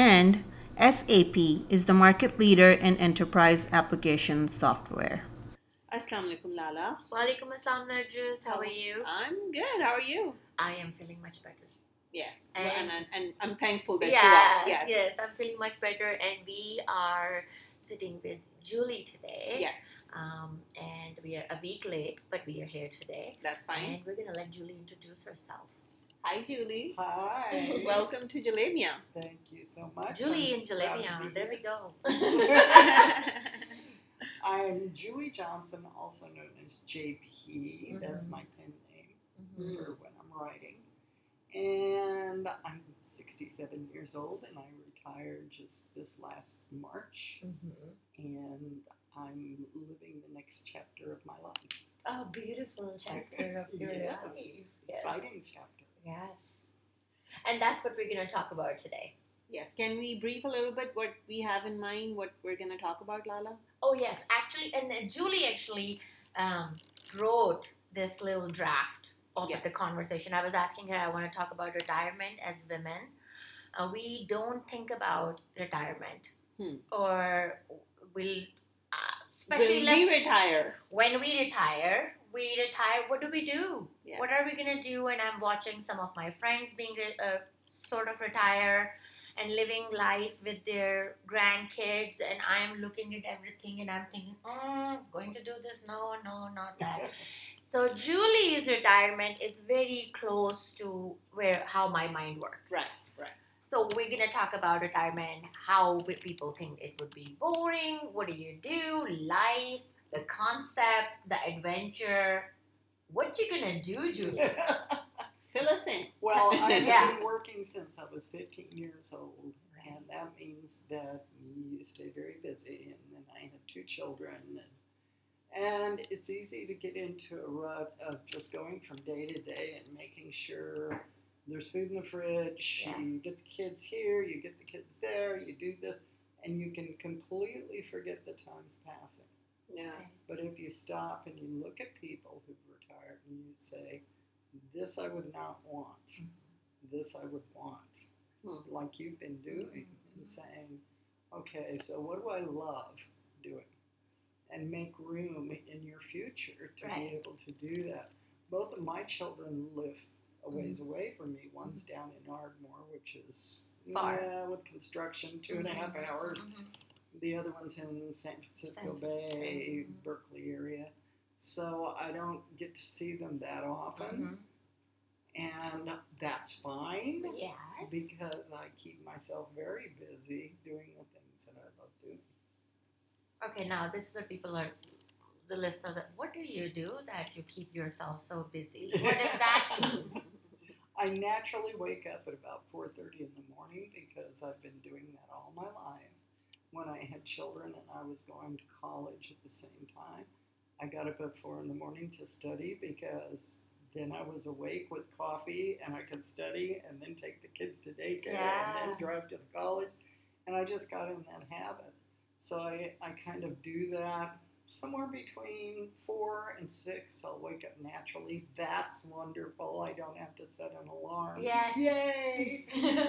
And SAP is the market leader in enterprise application software. Assalamu alaikum, Lala. Wa alaikum assalam, Nargis. How are you? I'm good. How are you? I am feeling much better. Yes, and I'm thankful that you are. Yes, I'm feeling much better, and we are sitting with Julie today. Yes, and we are a week late, but we are here today. That's fine. And we're gonna let Julie introduce herself. Hi, Julie. Hi. Welcome to Jalebia. Thank you so much. Julie and Jalebia. There we go. I am Julie Johnson, also known as JP. Mm-hmm. That's my pen name for when I'm writing. And I'm 67 years old, and I retired just this last March, and I'm living the next chapter of my life. Oh, beautiful chapter of your life. Yes. Exciting chapter. Yes. And that's what we're going to talk about today. Yes. Can we brief a little bit what we have in mind, what we're going to talk about, Lala? Oh, yes. Actually, and Julie actually wrote this little draft of the conversation. I was asking her, I want to talk about retirement as women. We don't think about retirement, or when we retire. What do we do? Yeah. What are we gonna do? And I'm watching some of my friends being sort of retire and living life with their grandkids, and I'm looking at everything and I'm thinking, going to do this? No, not that. So Julie's retirement is very close to how my mind works. Right. So we're going to talk about retirement, how people think it would be boring, what do you do, life, the concept, the adventure. What you going to do, Julie? Fill us in. Well, I've been working since I was 15 years old, and that means that you stay very busy, and then I have two children, and it's easy to get into a rut of just going from day to day and making sure there's food in the fridge, you get the kids here, you get the kids there, you do this, and you can completely forget the time's passing. Yeah. But if you stop and you look at people who've retired and you say, this I would not want. This I would want. Like you've been doing and saying, okay, so what do I love doing? And make room in your future to be able to do that. Both of my children live a ways away from me. One's down in Ardmore, which is far with construction, 2.5 hours. The other one's in San Francisco Bay, Berkeley area. So I don't get to see them that often, and that's fine because I keep myself very busy doing the things that I love doing. Okay, now this is what the listeners are, what do you do that you keep yourself so busy? What does that mean? I naturally wake up at about 4:30 in the morning because I've been doing that all my life. When I had children and I was going to college at the same time, I got up at 4 in the morning to study because then I was awake with coffee and I could study and then take the kids to daycare and then drive to the college. And I just got in that habit. So I kind of do that somewhere between 4 and 6. I'll wake up naturally. That's wonderful. I don't have to set an alarm. Yes. Yay!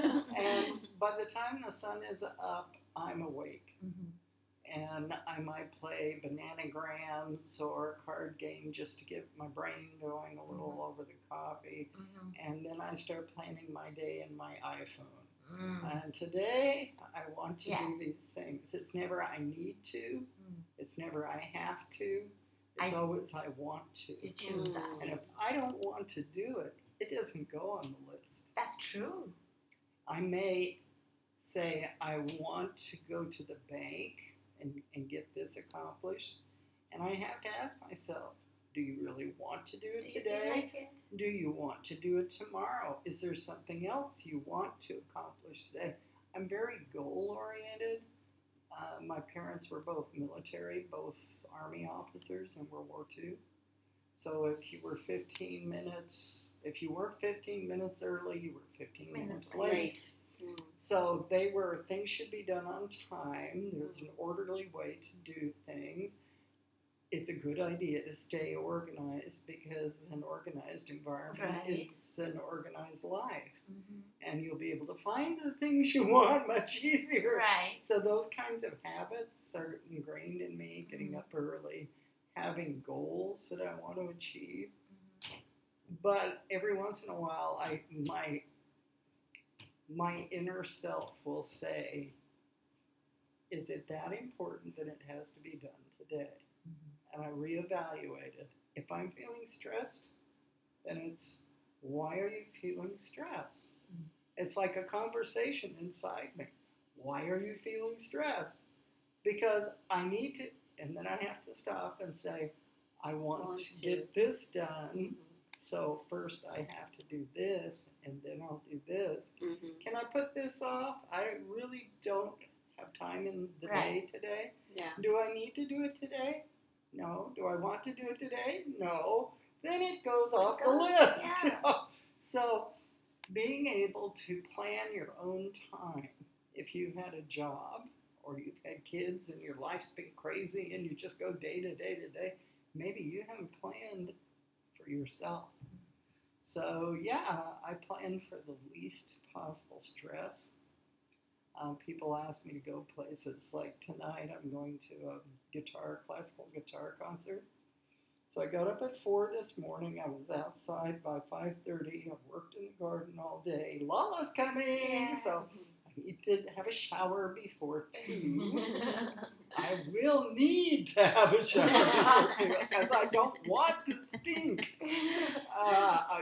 And by the time the sun is up, I'm awake. And I might play Bananagrams or a card game just to get my brain going a little over the coffee. And then I start planning my day in my iPhone. And today, I want to do these things. It's never I need to. It's never I have to. It's always I want to. You choose that. And if I don't want to do it, it doesn't go on the list. That's true. I may say, I want to go to the bank and get this accomplished, and I have to ask myself, do you really want to do it today? Do you want to do it tomorrow? Is there something else you want to accomplish today? I'm very goal-oriented. My parents were both military, both Army officers in World War II. So if you weren't 15 minutes early, you were 15 minutes late. Mm. So things should be done on time. There's an orderly way to do things. It's a good idea to stay organized because an organized environment is an organized life. Mm-hmm. And you'll be able to find the things you want much easier. Right. So those kinds of habits are ingrained in me, getting up early, having goals that I want to achieve. Mm-hmm. But every once in a while, my inner self will say, is it that important that it has to be done today? And I reevaluate it. If I'm feeling stressed, then it's, why are you feeling stressed? Mm-hmm. It's like a conversation inside me. Why are you feeling stressed? Because I need to, and then I have to stop and say, I want to get this done. Mm-hmm. So first I have to do this, and then I'll do this. Mm-hmm. Can I put this off? I really don't have time in the day today. Yeah. Do I need to do it today? No. Do I want to do it today? No. Then it goes off the list. Yeah. So being able to plan your own time. If you've had a job or you've had kids and your life's been crazy and you just go day to day to day, maybe you haven't planned for yourself. So yeah, I plan for the least possible stress. People ask me to go places, like tonight I'm going to a classical guitar concert. So I got up at 4 this morning, I was outside by 5:30, I've worked in the garden all day, Lala's coming, so I need to have a shower before 2. I will need to have a shower before 2, because I don't want to stink.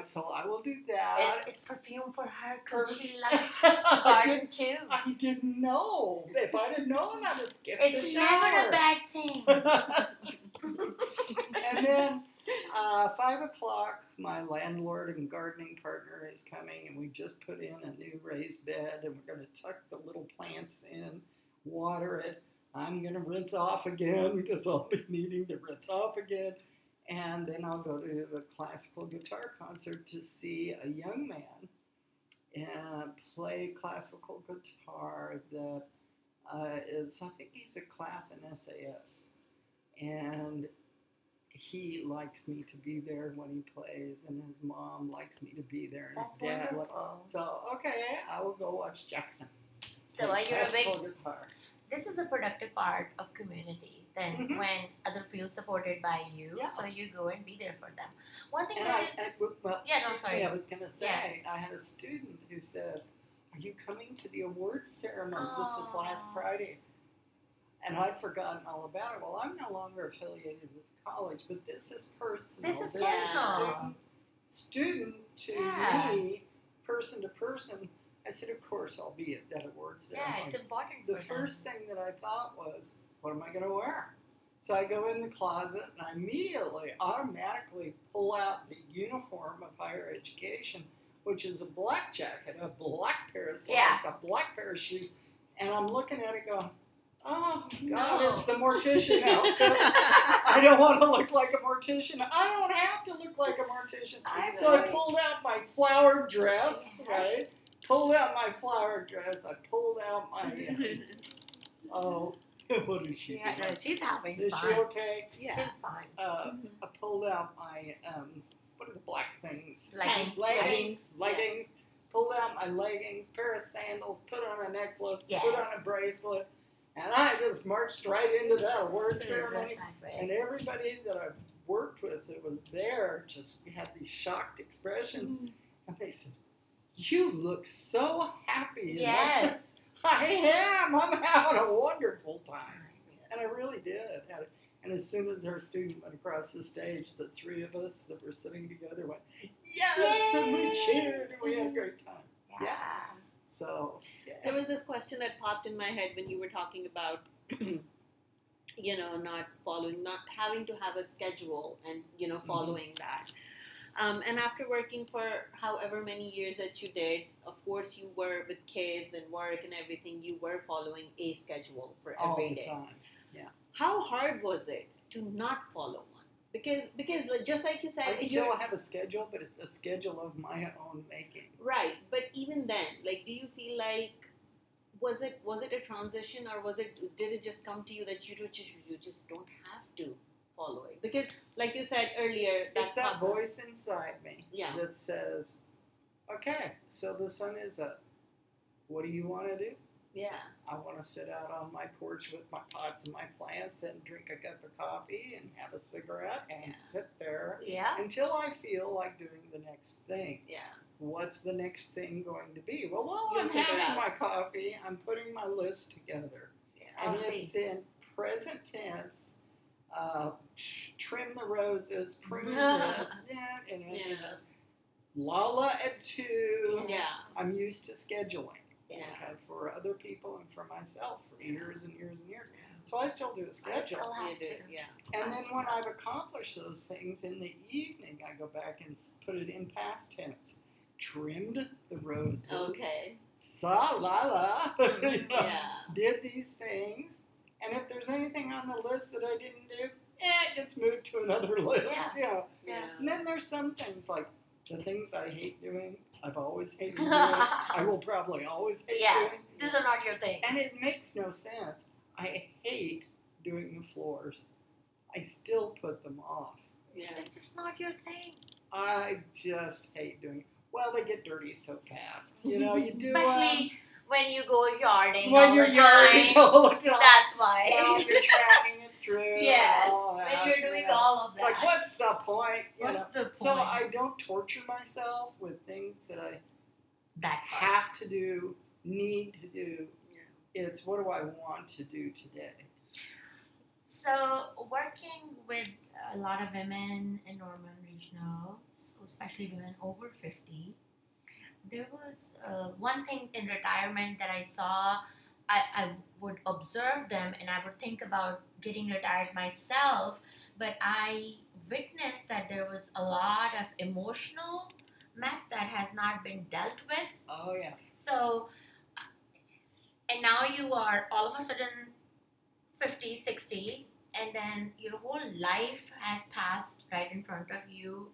So I will do that. It's perfume for her, because she likes the garden too. I didn't know. If I didn't know, I'm going to skip the shower. It's never a bad thing. And then 5 o'clock, my landlord and gardening partner is coming, and we just put in a new raised bed, and we're going to tuck the little plants in, water it. I'm going to rinse off again because I'll be needing to rinse off again. And then I'll go to a classical guitar concert to see a young man play classical guitar that I think he's a class in SAS. And he likes me to be there when he plays, and his mom likes me to be there. And his dad likes. So, okay, I will go watch Jackson. So are you a big... guitar. This is a productive part of community then when others feel supported by you, so you go and be there for them. One thing I was going to say, I had a student who said, are you coming to the awards ceremony? Oh. This was last Friday. And I'd forgotten all about it. Well, I'm no longer affiliated with college, but this is personal. This is personal. Student to me, person to person. I said, of course, I'll be at that awards ceremony. Yeah, it's important for them. The first thing that I thought was, what am I going to wear? So I go in the closet, and I automatically pull out the uniform of higher education, which is a black jacket, a black pair of slides, a black pair of shoes. And I'm looking at it going, oh, God, it's the mortician outfit. I don't want to look like a mortician. I don't have to look like a mortician. So I pulled out my flowered dress, right? Pulled out my flower dress. I pulled out my. Oh, what is she? Yeah, no, she's having fun. Is she okay? Yeah, she's fine. I pulled out my what are the black things? Leggings. Pulled out my leggings, pair of sandals. Put on a necklace. Yes. Put on a bracelet, and I just marched right into that award ceremony. And everybody that I've worked with that was there just had these shocked expressions, and they said, you look so happy. Yes. I am. I'm having a wonderful time. And I really did. And as soon as her student went across the stage, the three of us that were sitting together went, yes! Yay! And we cheered, and we had a great time. Yeah. So, There was this question that popped in my head when you were talking about, not having to have a schedule and, following that. And after working for however many years that you did, of course you were with kids and work and everything, you were following a schedule for every day. All the time. Yeah. How hard was it to not follow one? Because just like you said... I still have a schedule, but it's a schedule of my own making. Right. But even then, like, do you feel like, was it a transition, or did it just come to you that you just don't have to follow it? Because, like you said earlier... It's that voice inside me that says, okay, so the sun is up. What do you want to do? Yeah. I want to sit out on my porch with my pots and my plants and drink a cup of coffee and have a cigarette and sit there until I feel like doing the next thing. Yeah. What's the next thing going to be? Well, while I'm having my coffee, I'm putting my list together. Yeah. And it's in present tense. Trim the roses, prune this, Lala at 2. Yeah. I'm used to scheduling. Yeah. Okay, for other people and for myself for years and years and years. So I still do a schedule. I still have to. Yeah. And then when I've accomplished those things in the evening, I go back and put it in past tense. Trimmed the roses. Okay. Saw Lala. Did these things. And if there's anything on the list that I didn't do, it gets moved to another list. Yeah. And then there's some things like the things I hate doing. I've always hated doing. I will probably always hate doing. These are not your things. And it makes no sense. I hate doing the floors. I still put them off. Yeah. It's just not your thing. I just hate doing it. Well, they get dirty so fast. You know, you do. Especially when you go yarding. When you're yarding all the time. That's why. Well, you're tracking it through. Yes. When you're doing all of that. Like, what's the point? What's the point? So I don't torture myself with things that I have to do, need to do. Yeah. It's what do I want to do today? So working with a lot of women in Norman Regionals, especially women over 50, there was one thing in retirement that I saw. I would observe them and I would think about getting retired myself, but I witnessed that there was a lot of emotional mess that has not been dealt with. Oh, yeah. So, and now you are all of a sudden 50, 60, and then your whole life has passed right in front of you,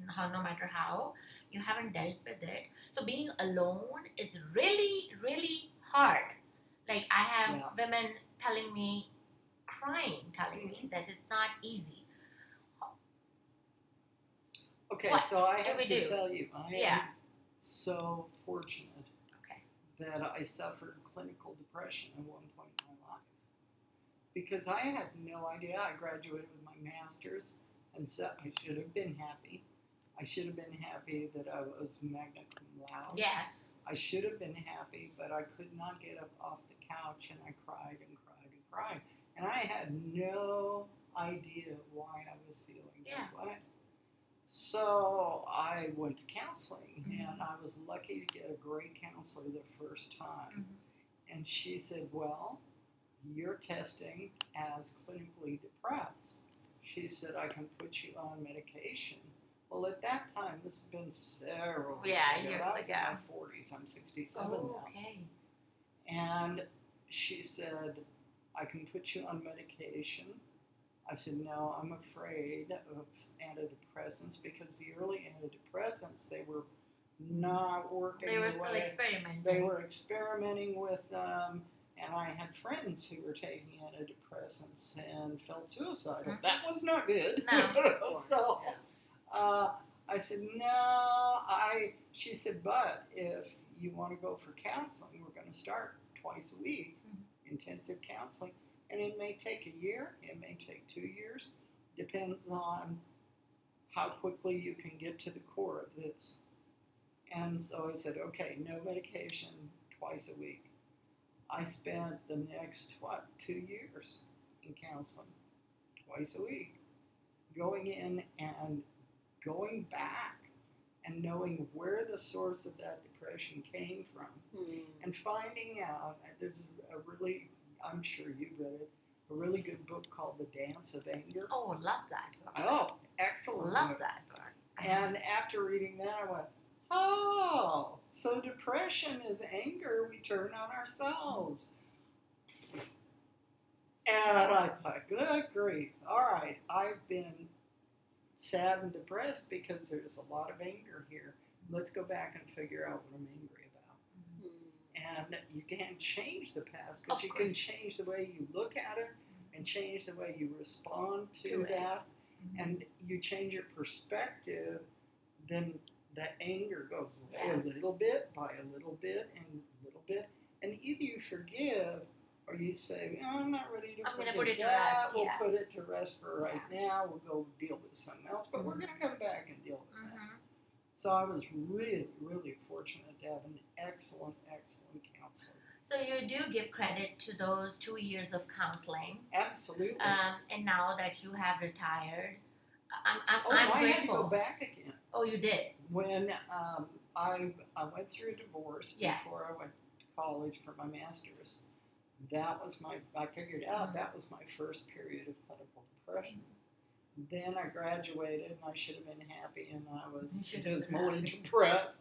no matter how. You haven't dealt with it. So being alone is really, really hard. Like, I have women telling me, crying, telling me that it's not easy. Okay, so I have to tell you, I am so fortunate that I suffered clinical depression at one point in my life. Because I had no idea. I graduated with my master's, and so I should have been happy. I should have been happy that I was magna cum laude. Yes. I should have been happy, but I could not get up off the couch, and I cried and cried and cried. And I had no idea why I was feeling this way. So I went to counseling, and I was lucky to get a great counselor the first time. Mm-hmm. And she said, well, you're testing as clinically depressed. She said, I can put you on medication. Well, at that time, this had been several years ago. I was in my 40s. I'm 67 now. Okay. And she said, I can put you on medication. I said, no, I'm afraid of antidepressants, because the early antidepressants, they were not working. They were still experimenting. They were experimenting with them. And I had friends who were taking antidepressants and felt suicidal. That was not good. No. So... Yeah. I said, no, she said, but if you want to go for counseling, we're going to start twice a week, intensive counseling, and it may take a year, it may take 2 years, depends on how quickly you can get to the core of this. And so I said, okay, no medication, twice a week. I spent the next, 2 years in counseling, twice a week, going in and going back and knowing where the source of that depression came from and finding out, there's a really, I'm sure you've read it, a really good book called The Dance of Anger. Oh, love that book. Oh, excellent. Love that book. And after reading that, I went, oh, so depression is anger we turn on ourselves. And I thought, good grief. All right, I've been sad and depressed because there's a lot of anger here. Let's go back and figure out what I'm angry about. Mm-hmm. And you can't change the past, but you can change the way you look at it and change the way you respond to that. Mm-hmm. And you change your perspective, then the anger goes away a little bit, by a little bit, and a little bit. And either you forgive, or you say, oh, I'm not ready to I'm going to put it to rest. We'll put it to rest for right now. We'll go deal with something else. But we're going to come back and deal with that. So I was really, really fortunate to have an excellent, excellent counselor. So you do give credit to those 2 years of counseling. Absolutely. And now that you have retired, I'm grateful. I had to go back again. Oh, you did? When I went through a divorce before I went to college for my master's. That was my, I figured out that was my first period of clinical depression. Then I graduated, and I should have been happy, and I was dismally depressed.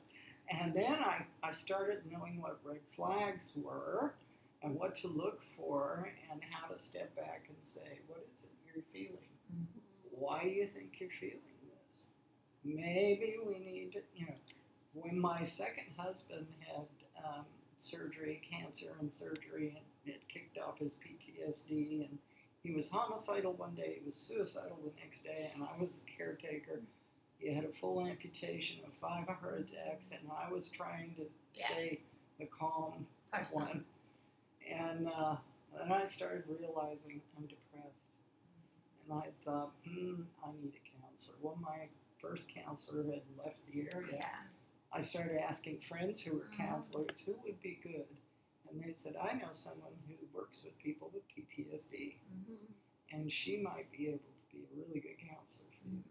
And then I started knowing what red flags were and what to look for and how to step back and say, what is it you're feeling? Mm-hmm. Why do you think you're feeling this? Maybe we need, you know, when my second husband had cancer and surgery, and it kicked off his PTSD, and he was homicidal one day, he was suicidal the next day, and I was the caretaker. He had a full amputation of 5 heart attacks, and I was trying to stay the calm one. And then I started realizing I'm depressed. And I thought, I need a counselor. Well, my first counselor had left the area. Yeah. I started asking friends who were counselors, who would be good? And they said, I know someone who works with people with PTSD, and she might be able to be a really good counselor for you.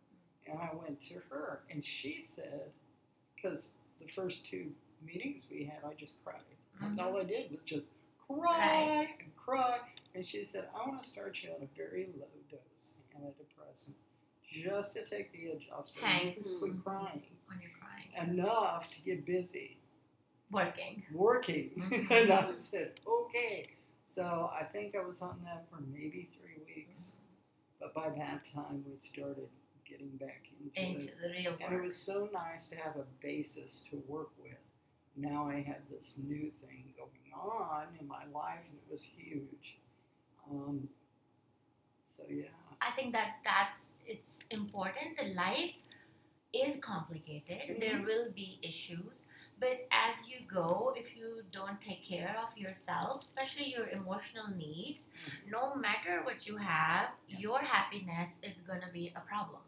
And I went to her, and she said, because the first 2 meetings we had, I just cried. That's all I did was just cry and cry. And she said, I want to start you on a very low dose antidepressant just to take the edge off so you can quit crying. When you're crying. Enough to get busy. Working. Mm-hmm. And I said, okay. So I think I was on that for maybe 3 weeks. But by that time, we'd started getting back into the real work. And it was so nice to have a basis to work with. Now I had this new thing going on in my life, and it was huge. So, yeah. I think it's important. The life is complicated. Mm-hmm. There will be issues. But as you go, if you don't take care of yourself, especially your emotional needs, no matter what you have, your happiness is going to be a problem.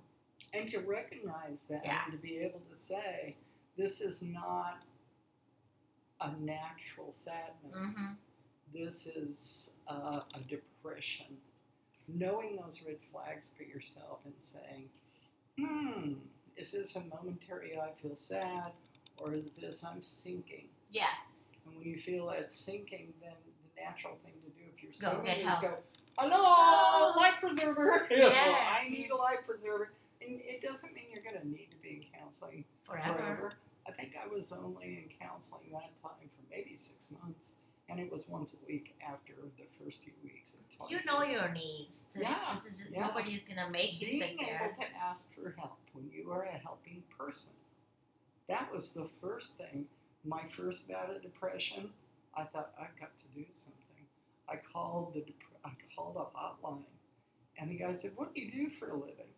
And to recognize that and to be able to say, this is not a natural sadness. This is a depression. Knowing those red flags for yourself and saying, is this a momentary I feel sad? Or is this, I'm sinking? Yes. And when you feel that sinking, then the natural thing to do if you're sinking is go, hello, life preserver. Yes. I need a life preserver. And it doesn't mean you're going to need to be in counseling forever. I think I was only in counseling that time for maybe 6 months. And it was once a week after the first few weeks. You know your needs. Nobody's going to make you sick there. Being able to ask for help when you are a helping person. That was the first thing. My first bout of depression, I thought, I've got to do something. I called a hotline, and the guy said, what do you do for a living?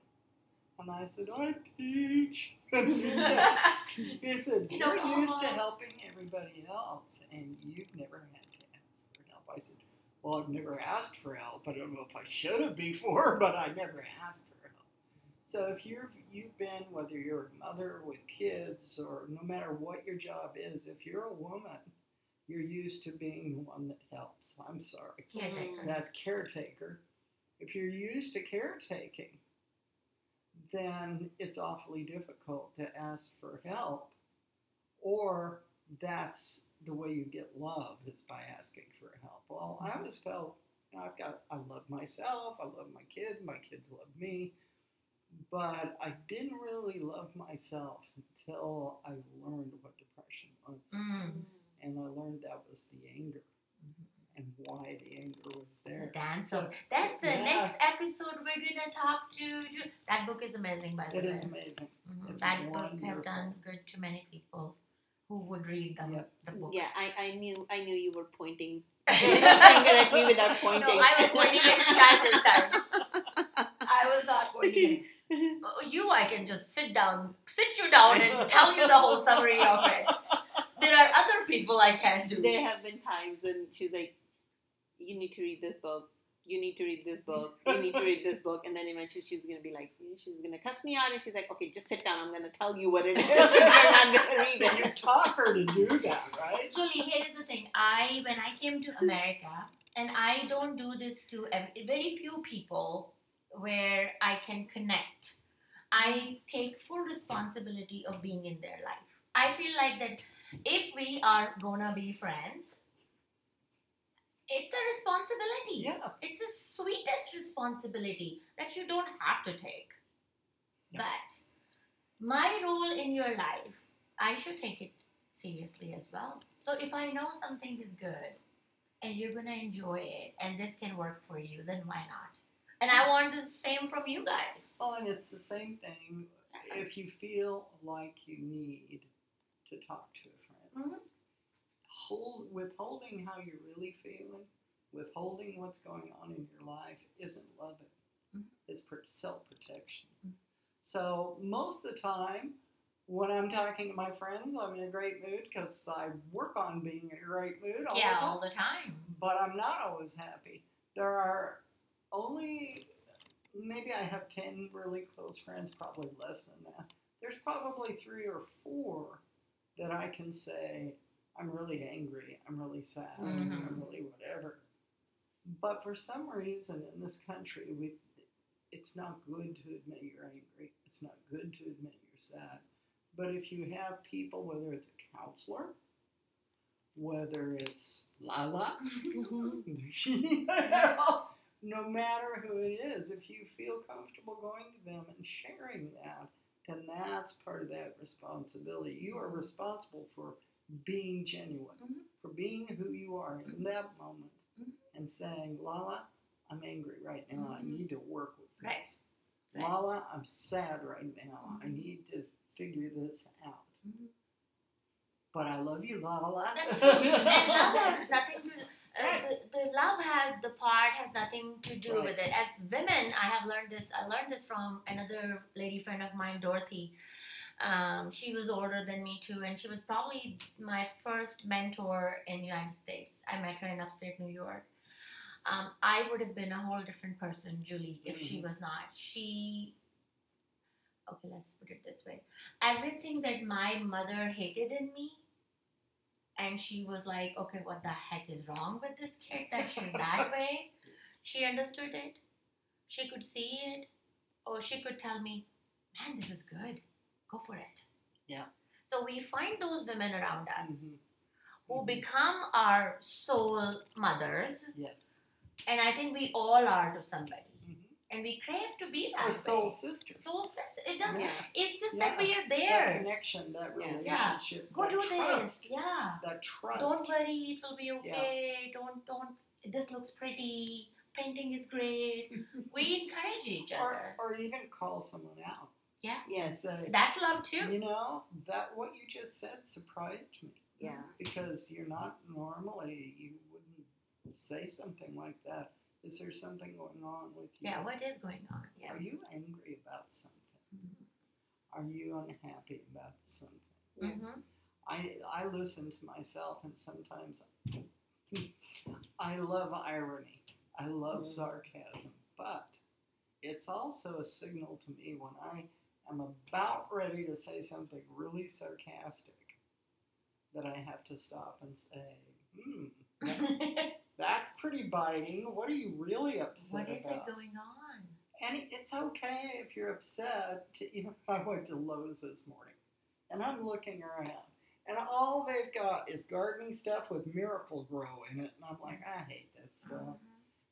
And I said, I teach. He said, you're used to helping everybody else, and you've never had to ask for help. I said, well, I've never asked for help. I don't know if I should have before, but I never asked for help. So if you've been, whether you're a mother with kids or no matter what your job is, if you're a woman, you're used to being the one that helps. I'm sorry. Caretaker. That's caretaker. If you're used to caretaking, then it's awfully difficult to ask for help. Or that's the way you get love is by asking for help. Well, I always felt, I love myself, I love my kids love me. But I didn't really love myself until I learned what depression was. Mm. And I learned that was the anger. And why the anger was there. The Dance of... That's the next episode we're going to talk to. That book is amazing, by the way. It is amazing. Mm-hmm. That wonderful book has done good to many people who would read the book. Yeah, I knew you were pointing finger at me without pointing. No, I was pointing at Shai this time. I was not pointing at you. I can just sit you down and tell you the whole summary of it. There are other people I can do. There have been times when she's like, You need to read this book. And then eventually she's going to be like, she's going to cuss me out. And she's like, okay, just sit down. I'm going to tell you what it is. You're not going to read it. You taught her to do that, right? Julie, here is the thing. When I came to America, and I don't do this to very few people where I can connect, I take full responsibility of being in their life. I feel like that if we are going to be friends, it's a responsibility. Yeah. It's the sweetest responsibility that you don't have to take. Yeah. But my role in your life, I should take it seriously as well. So if I know something is good and you're going to enjoy it and this can work for you, then why not? And I want the same from you guys. Well, and it's the same thing. If you feel like you need to talk to a friend, mm-hmm. Withholding how you're really feeling, withholding what's going on in your life isn't loving. Mm-hmm. It's self-protection. Mm-hmm. So most of the time, when I'm talking to my friends, I'm in a great mood because I work on being in a great mood all the time. But I'm not always happy. There are only, maybe I have 10 really close friends, probably less than that. There's probably 3 or 4 that I can say, I'm really angry, I'm really sad, mm-hmm. I'm really whatever. But for some reason in this country, it's not good to admit you're angry. It's not good to admit you're sad. But if you have people, whether it's a counselor, whether it's Lala, no matter who it is, if you feel comfortable going to them and sharing that, then that's part of that responsibility. You are responsible for being genuine, mm-hmm. for being who you are in mm-hmm. that moment, mm-hmm. and saying, Lala, I'm angry right now. Mm-hmm. I need to work with this. Right. Lala, I'm sad right now. Mm-hmm. I need to figure this out. Mm-hmm. But I love you, Lala. That's true. And love has nothing to do. The part has nothing to do with it. As women, I have learned this. I learned this from another lady friend of mine, Dorothy. She was older than me too, and she was probably my first mentor in the United States. I met her in upstate New York. I would have been a whole different person, Julie, if mm-hmm. she was not. Okay, let's put it this way. Everything that my mother hated in me, and she was like, okay, what the heck is wrong with this kid that she's that way? She understood it. She could see it. Or she could tell me, man, this is good. Go for it. Yeah. So we find those women around us mm-hmm. who mm-hmm. become our soul mothers. Yes. And I think we all are to somebody. Mm-hmm. And we crave to be that way. Or soul sisters. Soul sisters. It doesn't. Yeah. It's just that we are there. That connection, that relationship. Yeah. Go do this. Yeah. That trust. Don't worry. It will be okay. Yeah. Don't. This looks pretty. Painting is great. We encourage each other. Or even call someone out. Yeah. Yes. Say, that's love too. You know, that what you just said surprised me. Yeah. Because you're not normally, you wouldn't say something like that. Is there something going on with you? Yeah, what is going on? Yeah. Are you angry about something? Mm-hmm. Are you unhappy about something? Mm-hmm. I listen to myself and sometimes I love irony. I love sarcasm, but it's also a signal to me when I am about ready to say something really sarcastic that I have to stop and say, that's pretty biting. What are you really upset about? What is it going on? And it's okay if you're upset. I went to Lowe's this morning, and I'm looking around, and all they've got is gardening stuff with Miracle-Gro in it. And I'm like, I hate that stuff. Uh-huh.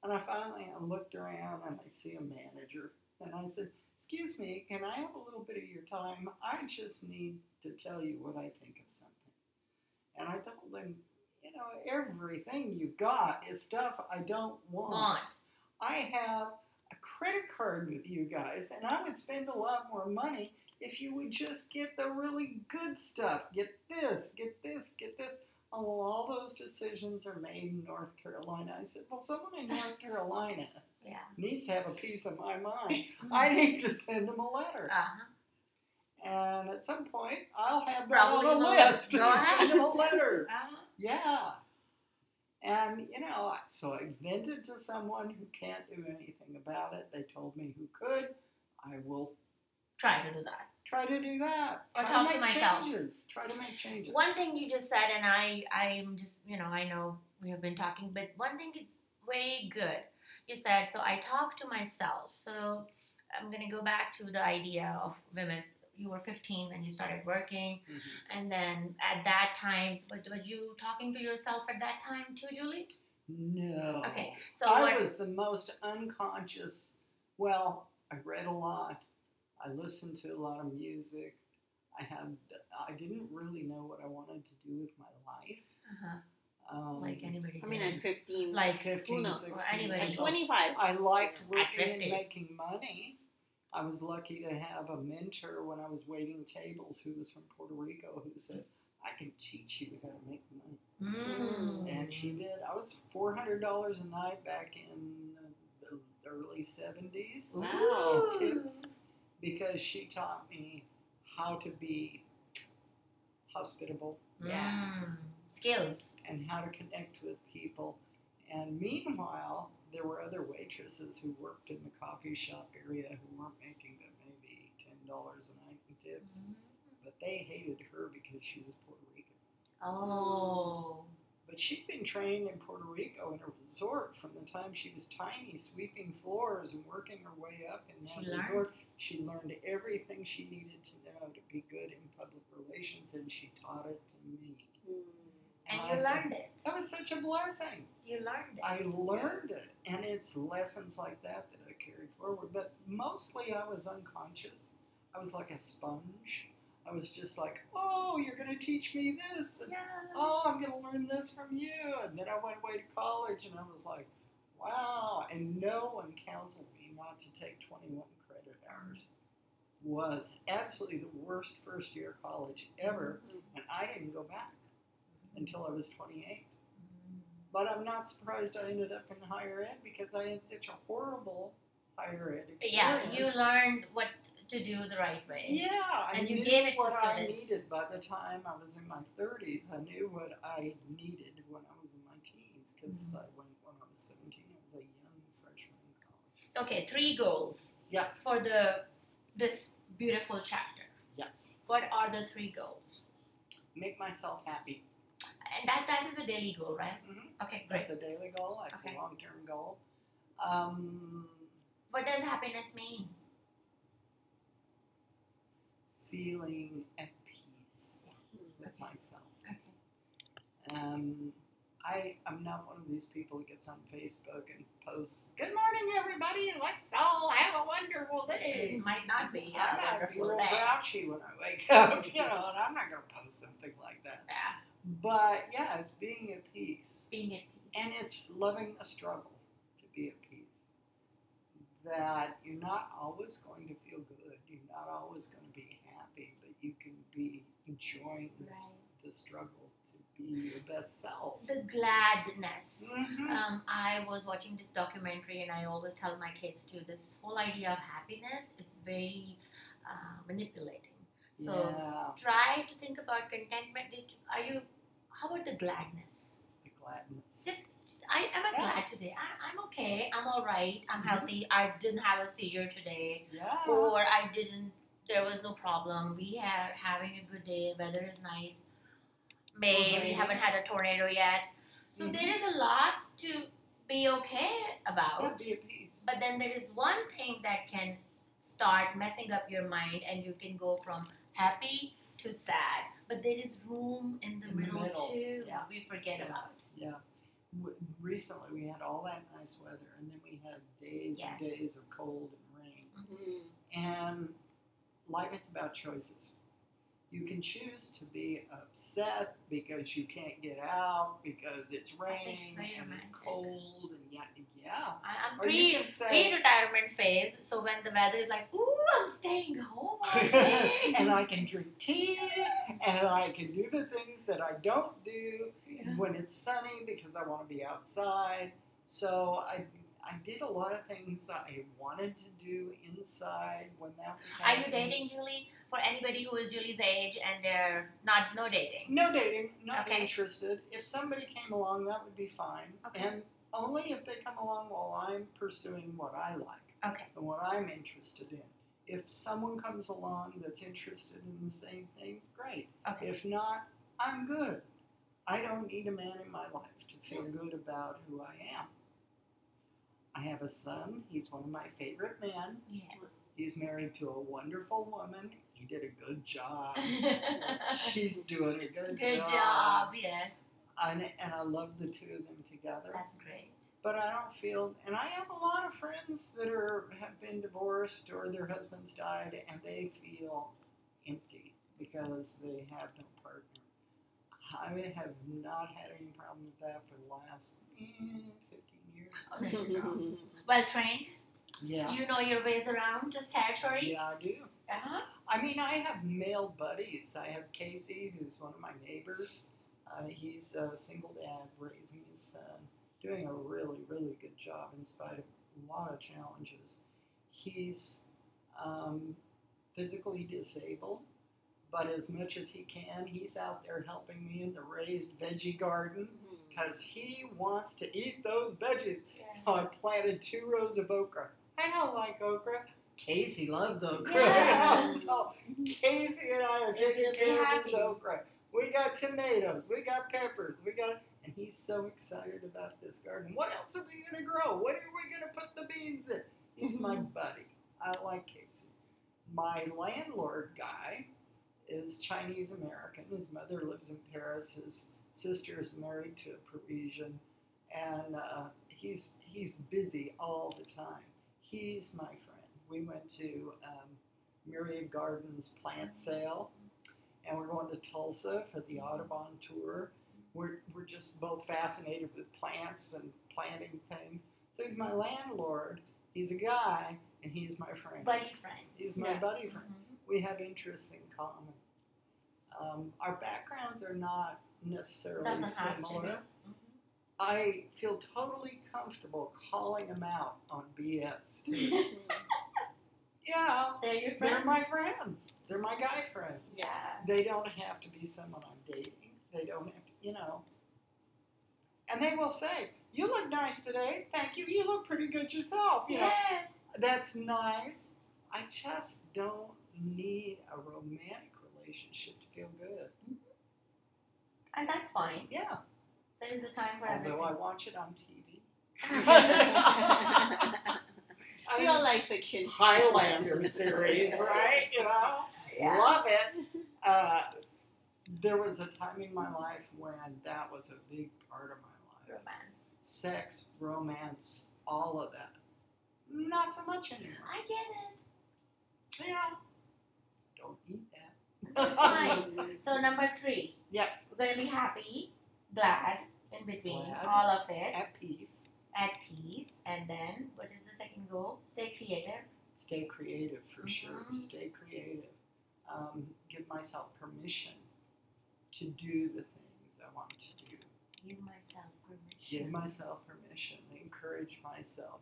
And I finally looked around and I see a manager and I said, excuse me, can I have a little bit of your time? I just need to tell you what I think of something. And I told him, you know, everything you've got is stuff I don't want. I have a credit card with you guys, and I would spend a lot more money if you would just get the really good stuff. Get this, get this, get this. Oh, well, all those decisions are made in North Carolina. I said, well, someone in North Carolina needs to have a piece of my mind. I need to send them a letter. And at some point, I'll have them on a list. Go ahead. Send them a letter. Yeah. And, you know, so I vented to someone who can't do anything about it. They told me who could. I will try to do that. Try to do that. Or try talk to myself. Changes. Try to make changes. One thing you just said, and I'm just, you know, I know we have been talking, but one thing is very good. You said, so I talk to myself. So I'm going to go back to the idea of women. You were 15 when you started working. Mm-hmm. And then at that time, were you talking to yourself at that time too, Julie? No. Okay. So I was the most unconscious. Well, I read a lot. I listened to a lot of music. I didn't really know what I wanted to do with my life. Like anybody did. I mean, at 15. Like 15, 16. At 25. I liked working and making money. I was lucky to have a mentor when I was waiting tables who was from Puerto Rico who said, I can teach you how to make money. And she did. I was $400 a night back in the early 70s. Wow. Tips. Because she taught me how to be hospitable. Skills. And how to connect with people. And meanwhile, there were other waitresses who worked in the coffee shop area who weren't making them maybe $10 a night in tips. But they hated her because she was Puerto Rican. But she'd been trained in Puerto Rico in a resort from the time she was tiny, sweeping floors and working her way up in that resort. She learned everything she needed to know to be good in public relations, and she taught it to me. And you learned it. That was such a blessing. You learned it. I learned it, and it's lessons like that that I carried forward. But mostly I was unconscious. I was like a sponge. I was just like, oh, you're going to teach me this. And, oh, I'm going to learn this from you. And then I went away to college, and I was like, wow. And no one counseled me not to take 21 credit hours. Was absolutely the worst first-year college ever, and I didn't go back until I was 28. But I'm not surprised I ended up in higher ed because I had such a horrible higher ed experience. Yeah, you learned what to do the right way. And you gave it to students. I needed by the time I was in my 30s. I knew what I needed when I was in my teens because when I was 17, I was a young freshman in college. Okay, 3 goals. Yes. For this beautiful chapter. Yes. What are the 3 goals? Make myself happy. And that is a daily goal, right? Okay, great. That's a daily goal. That's a long-term goal. What does happiness mean? Feeling at peace with myself. I'm not one of these people that gets on Facebook and posts, good morning, everybody, and let's all have a wonderful day. It might not be. I'm not a little grouchy when I wake up, you know, and I'm not going to post something like that. But, yeah, it's being at peace. Being at peace. And it's loving the struggle to be at peace. That you're not always going to feel good. You're not always going to be happy, but you can be enjoying the struggle to be your best self. The gladness. I was watching this documentary, and I always tell my kids, too, this whole idea of happiness is very manipulating. So try to think about contentment. How about the gladness? The gladness. Am I glad today? I'm okay. I'm all right. I'm healthy. I didn't have a seizure today. Or there was no problem. We are having a good day. Weather is nice. We haven't had a tornado yet. So there is a lot to be okay about. Be at peace. But then there is one thing that can start messing up your mind, and you can go from happy to sad, but there is room in the middle too. We forget about recently we had all that nice weather, and then we had days and days of cold and rain, And life is about choices. You can choose to be upset because you can't get out, because it's raining and it's cold, and yeah. I'm pre-retirement phase, so when the weather is like, ooh, I'm staying home. And I can drink tea, and I can do the things that I don't do when it's sunny because I want to be outside. So I did a lot of things that I wanted to do inside when that was happening. Are you dating, Julie? For anybody who is Julie's age and they're no dating. No dating. Not interested. If somebody came along, that would be fine. Okay. And only if they come along while I'm pursuing what I like. Okay. And what I'm interested in. If someone comes along that's interested in the same things, great. Okay. If not, I'm good. I don't need a man in my life to feel good about who I am. I have a son. He's one of my favorite men. Yeah. He's married to a wonderful woman. He did a good job. She's doing a good job. Good job, yes. And I love the two of them together. That's great. But I don't feel, and I have a lot of friends that have been divorced or their husbands died, and they feel empty because they have no partner. I have not had any problem with that for the last 15 years. Oh, there you go. Well trained. Yeah. You know your ways around this territory. Yeah, I do. Uh-huh. I mean, I have male buddies. I have Casey, who's one of my neighbors. He's a single dad raising his son, doing a really, really good job in spite of a lot of challenges. He's physically disabled. But as much as he can, he's out there helping me in the raised veggie garden because he wants to eat those veggies. Yeah. So I planted 2 rows of okra. I don't like okra. Casey loves okra. Yeah. So Casey and I are taking care of his okra. We got tomatoes. We got peppers. And he's so excited about this garden. What else are we going to grow? What are we going to put the beans in? He's my buddy. I like Casey. My landlord guy is Chinese American. His mother lives in Paris. His sister is married to a Parisian, and he's busy all the time. He's my friend. We went to Murrie Gardens plant sale, and we're going to Tulsa for the Audubon tour. We're just both fascinated with plants and planting things. So he's my landlord. He's a guy, and he's my friend. Buddy friend. He's my buddy friend. Mm-hmm. We have interests in common. Our backgrounds are not necessarily similar. I feel totally comfortable calling them out on BS, too. Yeah, they're your friends. They're my friends. They're my guy friends. Yeah. They don't have to be someone I'm dating. They don't have to, you know. And they will say, "You look nice today. Thank you. You look pretty good yourself." You know, that's nice. I just don't need a romantic relationship to feel good. And that's fine. Yeah. There is a time for everything. Although I watch it on TV. We all like fiction. Highlander series, right? You know? Yeah. Love it. There was a time in my life when that was a big part of my life. Romance. Sex, romance, all of that. Not so much anymore. I get it. Yeah. Don't eat that. That's fine. So 3. Yes. We're going to be happy, glad, in between, all of it. At peace. At peace. And then, what is the second goal? Stay creative. Stay creative, for sure. Stay creative. Give myself permission to do the things I want to do. Give myself permission. Give myself permission. Encourage myself.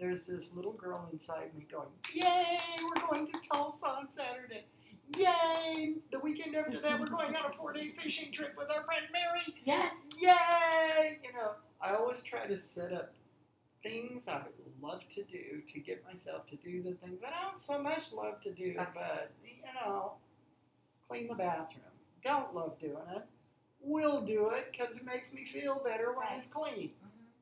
There's this little girl inside me going, "Yay, we're going to Tulsa on Saturday. Yay, the weekend after that, we're going on a 4-day fishing trip with our friend Mary. Yes. Yay." You know, I always try to set up things I would love to do to get myself to do the things that I don't so much love to do, but, you know, clean the bathroom. Don't love doing it. Will do it because it makes me feel better when it's clean.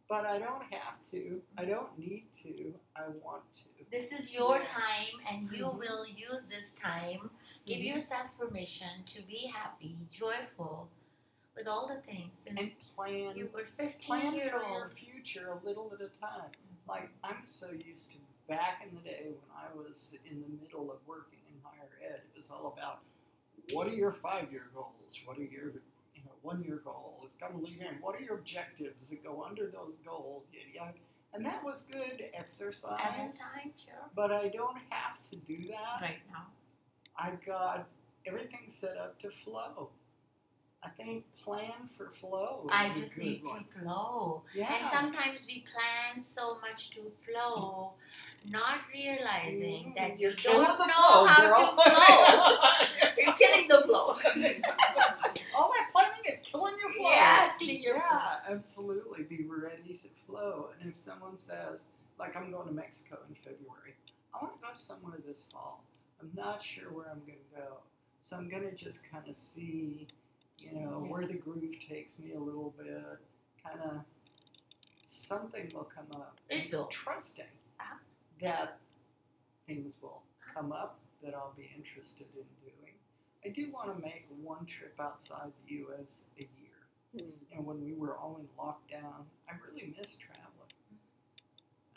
But I don't have to. I don't need to. I want to. This is your time, and you will use this time. Give yourself permission to be happy, joyful, with all the things. And plan. You were 15 years old. Plan for your future a little at a time. Like, I'm so used to back in the day when I was in the middle of working in higher ed, it was all about what are your 5-year goals? What are your 1-year goal? It's got to lead in. What are your objectives that go under those goals? And that was good exercise. At the time, sure. But I don't have to do that. Right now. I've got everything set up to flow. I think plan for flow is a good one. Flow. Yeah. And sometimes we plan so much to flow, not realizing that you don't know how to flow. You're killing the flow. All that planning is killing your flow. Yeah, it's killing your flow. Yeah, absolutely. Be ready to flow. And if someone says, like, I'm going to Mexico in February, I want to go somewhere this fall. I'm not sure where I'm going to go. So I'm going to just kind of see, where the groove takes me a little bit. Kind of something will come up. I'm trusting that things will come up that I'll be interested in doing. I do want to make one trip outside the U.S. a year. Mm-hmm. And when we were all in lockdown, I really missed traveling.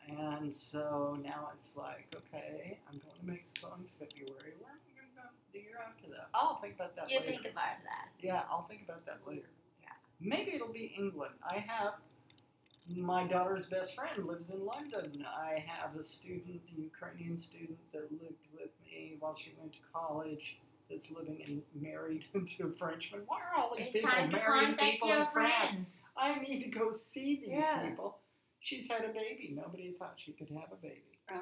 And so now it's like, okay, I'm going to Mexico in February. Where am I going to go the year after that? I'll think about that later. You think about that. Yeah, I'll think about that later. Yeah. Maybe it'll be England. I have my daughter's best friend lives in London. I have a Ukrainian student that lived with me while she went to college that's living and married to a Frenchman. Why are all these people marrying people in France? I need to go see these people. She's had a baby. Nobody thought she could have a baby. Oh.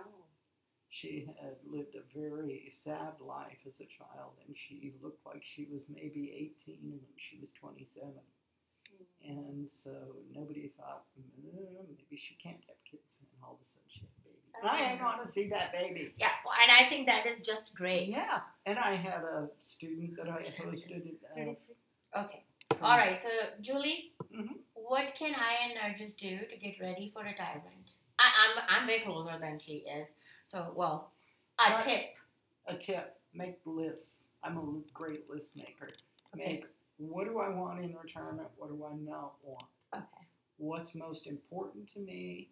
She had lived a very sad life as a child, and she looked like she was maybe 18 and she was 27. Mm. And so nobody thought, maybe she can't have kids, and all of a sudden she had a baby. I didn't want to see that baby. Yeah, and I think that is just great. Yeah, and I had a student that I hosted. Okay. All right, so Julie, what can I and Nargis do to get ready for retirement? I'm way closer than she is, so a tip: make lists. I'm a great list maker. Okay. Make what do I want in retirement? What do I not want? Okay. What's most important to me?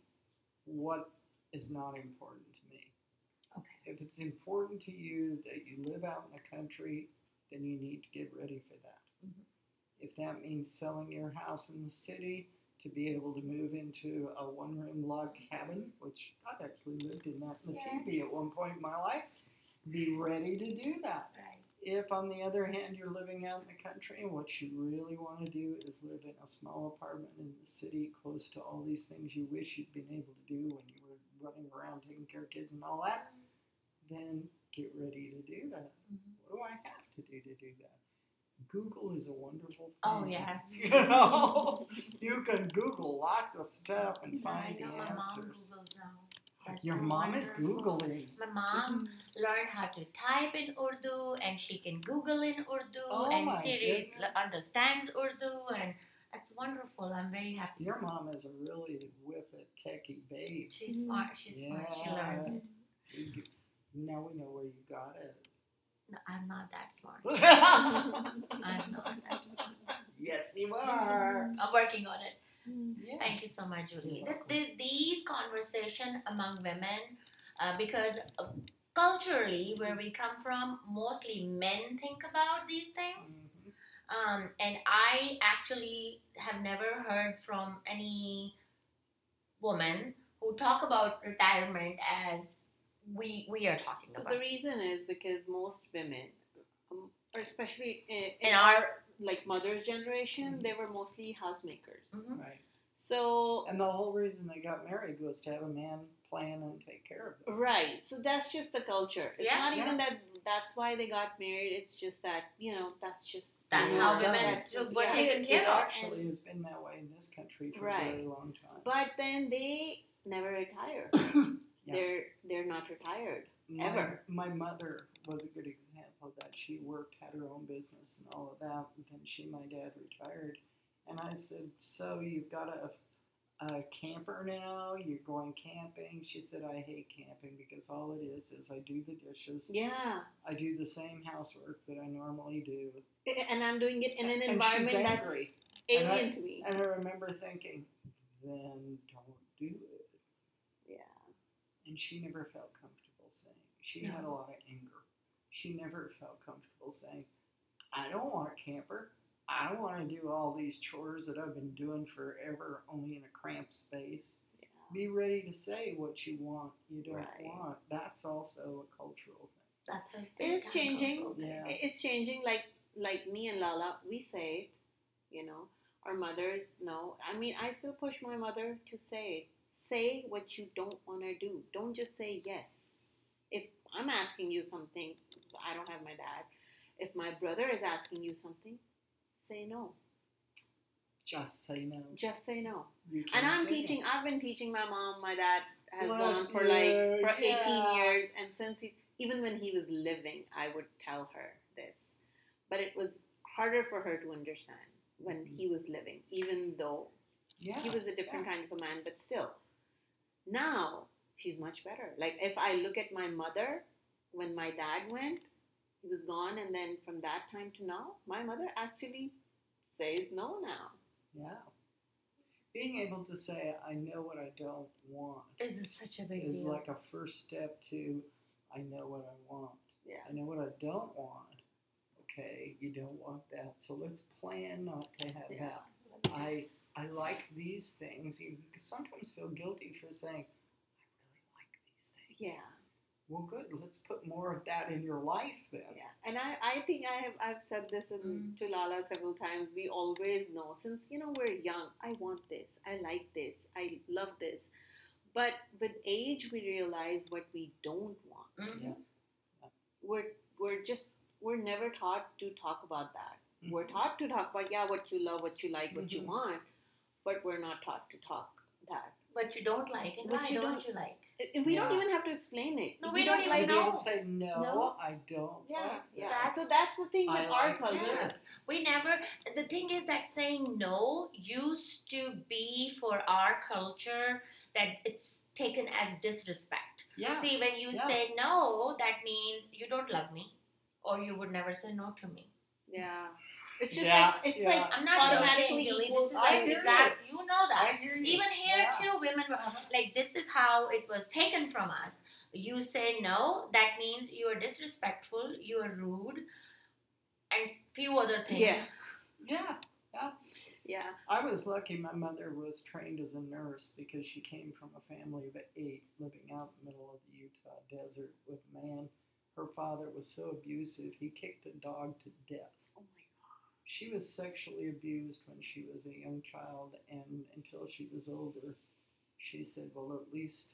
What is not important to me? Okay. If it's important to you that you live out in the country, then you need to get ready for that. If that means selling your house in the city to be able to move into a one-room log cabin, which I've actually lived in that Latibi at one point in my life, be ready to do that. Right. If, on the other hand, you're living out in the country and what you really want to do is live in a small apartment in the city close to all these things you wish you'd been able to do when you were running around taking care of kids and all that, then get ready to do that. Mm-hmm. What do I have to do that? Google is a wonderful thing. Oh, yes. You can Google lots of stuff and find the answers. My mom Googles now. Your mom is Googling. My mom learned how to type in Urdu, and she can Google in Urdu, and Siri understands Urdu, and that's wonderful. I'm very happy. Your mom is a really whippet, techie babe. She's smart. She learned it. Now we know where you got it. No, I'm not that smart. I'm not that smart. Yes, you are. I'm working on it. Yeah. Thank you so much, Julie. These conversations among women, because culturally, where we come from, mostly men think about these things. Mm-hmm. And I actually have never heard from any woman who talk about retirement as we are talking about. So the reason is because most women, or especially in our mother's generation, they were mostly housemakers. Mm-hmm. Right. So and the whole reason they got married was to have a man plan and take care of them. Right. So that's just the culture. It's not even that. That's why they got married. It's just that that's just how women were taken care of. It actually has been that way in this country for a very long time. But then they never retire. Yeah. They're not retired, ever. My mother was a good example of that. She worked, had her own business and all of that, and then my dad retired. And I said, so you've got a camper now, you're going camping? She said, I hate camping because all it is I do the dishes. Yeah. I do the same housework that I normally do. And I'm doing it in an environment that's alien to me. And I remember thinking, then don't do it. And she never felt comfortable saying. She had a lot of anger. She never felt comfortable saying, I don't want a camper. I want to do all these chores that I've been doing forever, only in a cramped space. Yeah. Be ready to say what you want, you don't want. That's also a cultural thing. That's a thing. It's changing. Yeah. It's changing. Like me and Lala, we say, you know, our mothers, no. I mean, I still push my mother to say, say what you don't want to do. Don't just say yes. If I'm asking you something, so I don't have my dad. If my brother is asking you something, say no. Just say no. Just say no. And I'm teaching. I've been teaching my mom. My dad has gone for like for 18 years, and since he, even when he was living, I would tell her this, but it was harder for her to understand when he was living, even though he was a different kind of a man. But still, now she's much better. Like if I look at my mother when my dad went. He was gone, and then from that time to now, my mother actually says no now. Yeah. Being able to say, I know what I don't want. Isn't such a big deal. Is like a first step to, I know what I want. Yeah. I know what I don't want. Okay, you don't want that, so let's plan not to have that. I like these things. You sometimes feel guilty for saying, I really like these things. Yeah. Well, good. Let's put more of that in your life then. Yeah, and I think I've said this to Lala several times. We always know, since, you know, we're young, I want this, I like this, I love this. But with age, we realize what we don't want. Mm-hmm. Yeah. We're never taught to talk about that. Mm-hmm. We're taught to talk about, what you love, what you like, what you want, but we're not taught to talk that. What you don't like and why don't you like. We don't even have to explain it. No, we don't even know. Say, no, I don't. Yeah. That's the thing with our culture. Yes. We never. The thing is that saying no used to be for our culture that it's taken as disrespect. Yeah. See, when you say no, that means you don't love me, or you would never say no to me. Yeah. It's just like, it's like, I'm not automatically equals. You know that. Even here too, women were like, this is how it was taken from us. You say no, that means you are disrespectful, you are rude, and few other things. Yeah. I was lucky my mother was trained as a nurse because she came from a family of 8 living out in the middle of the Utah desert with a man. Her father was so abusive, he kicked a dog to death. She was sexually abused when she was a young child, and until she was older, she said, well, at least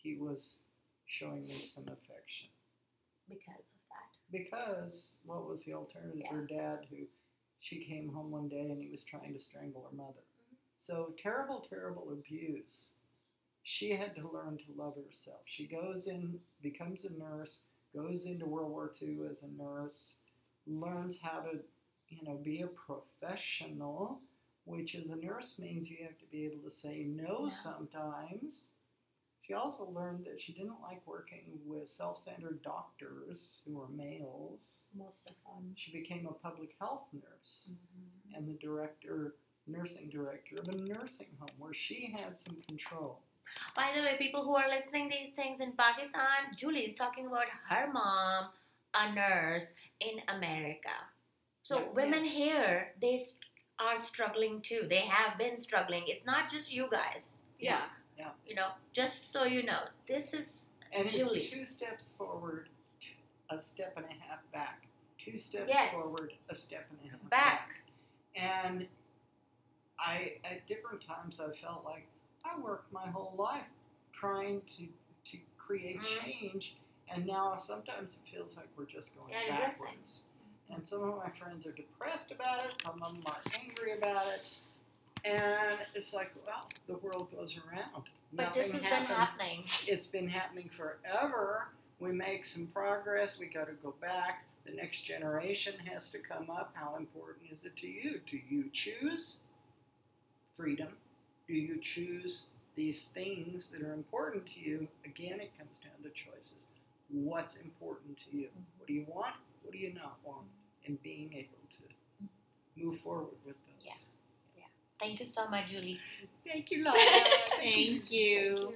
he was showing me some affection. Because of that. Because, what was the alternative? Yeah. Her dad, who she came home one day, and he was trying to strangle her mother. Mm-hmm. So terrible, terrible abuse. She had to learn to love herself. She goes in, becomes a nurse, goes into World War II as a nurse, learns how to be a professional, which as a nurse means you have to be able to say no sometimes. She also learned that she didn't like working with self-centered doctors who were males. Most of them. She became a public health nurse and the nursing director of a nursing home where she had some control. By the way, people who are listening to these things in Pakistan, Julie is talking about her mom, a nurse in America. So women here, they are struggling too. They have been struggling. It's not just you guys. Yeah. You know, just so you know, this is Julie. And it's 2 steps forward, a step and a half back. 2 steps forward, a step and a half back. And I, at different times, I felt like I worked my whole life trying to create change, and now sometimes it feels like we're just going backwards. And some of my friends are depressed about it. Some of them are angry about it. And it's like, well, the world goes around. But nothing this has been happening. It's been happening forever. We make some progress. We got to go back. The next generation has to come up. How important is it to you? Do you choose freedom? Do you choose these things that are important to you? Again, it comes down to choices. What's important to you? What do you want? What do you not want? And being able to move forward with those. Yeah. Thank you so much, Julie. Thank you, Laura. Thank you.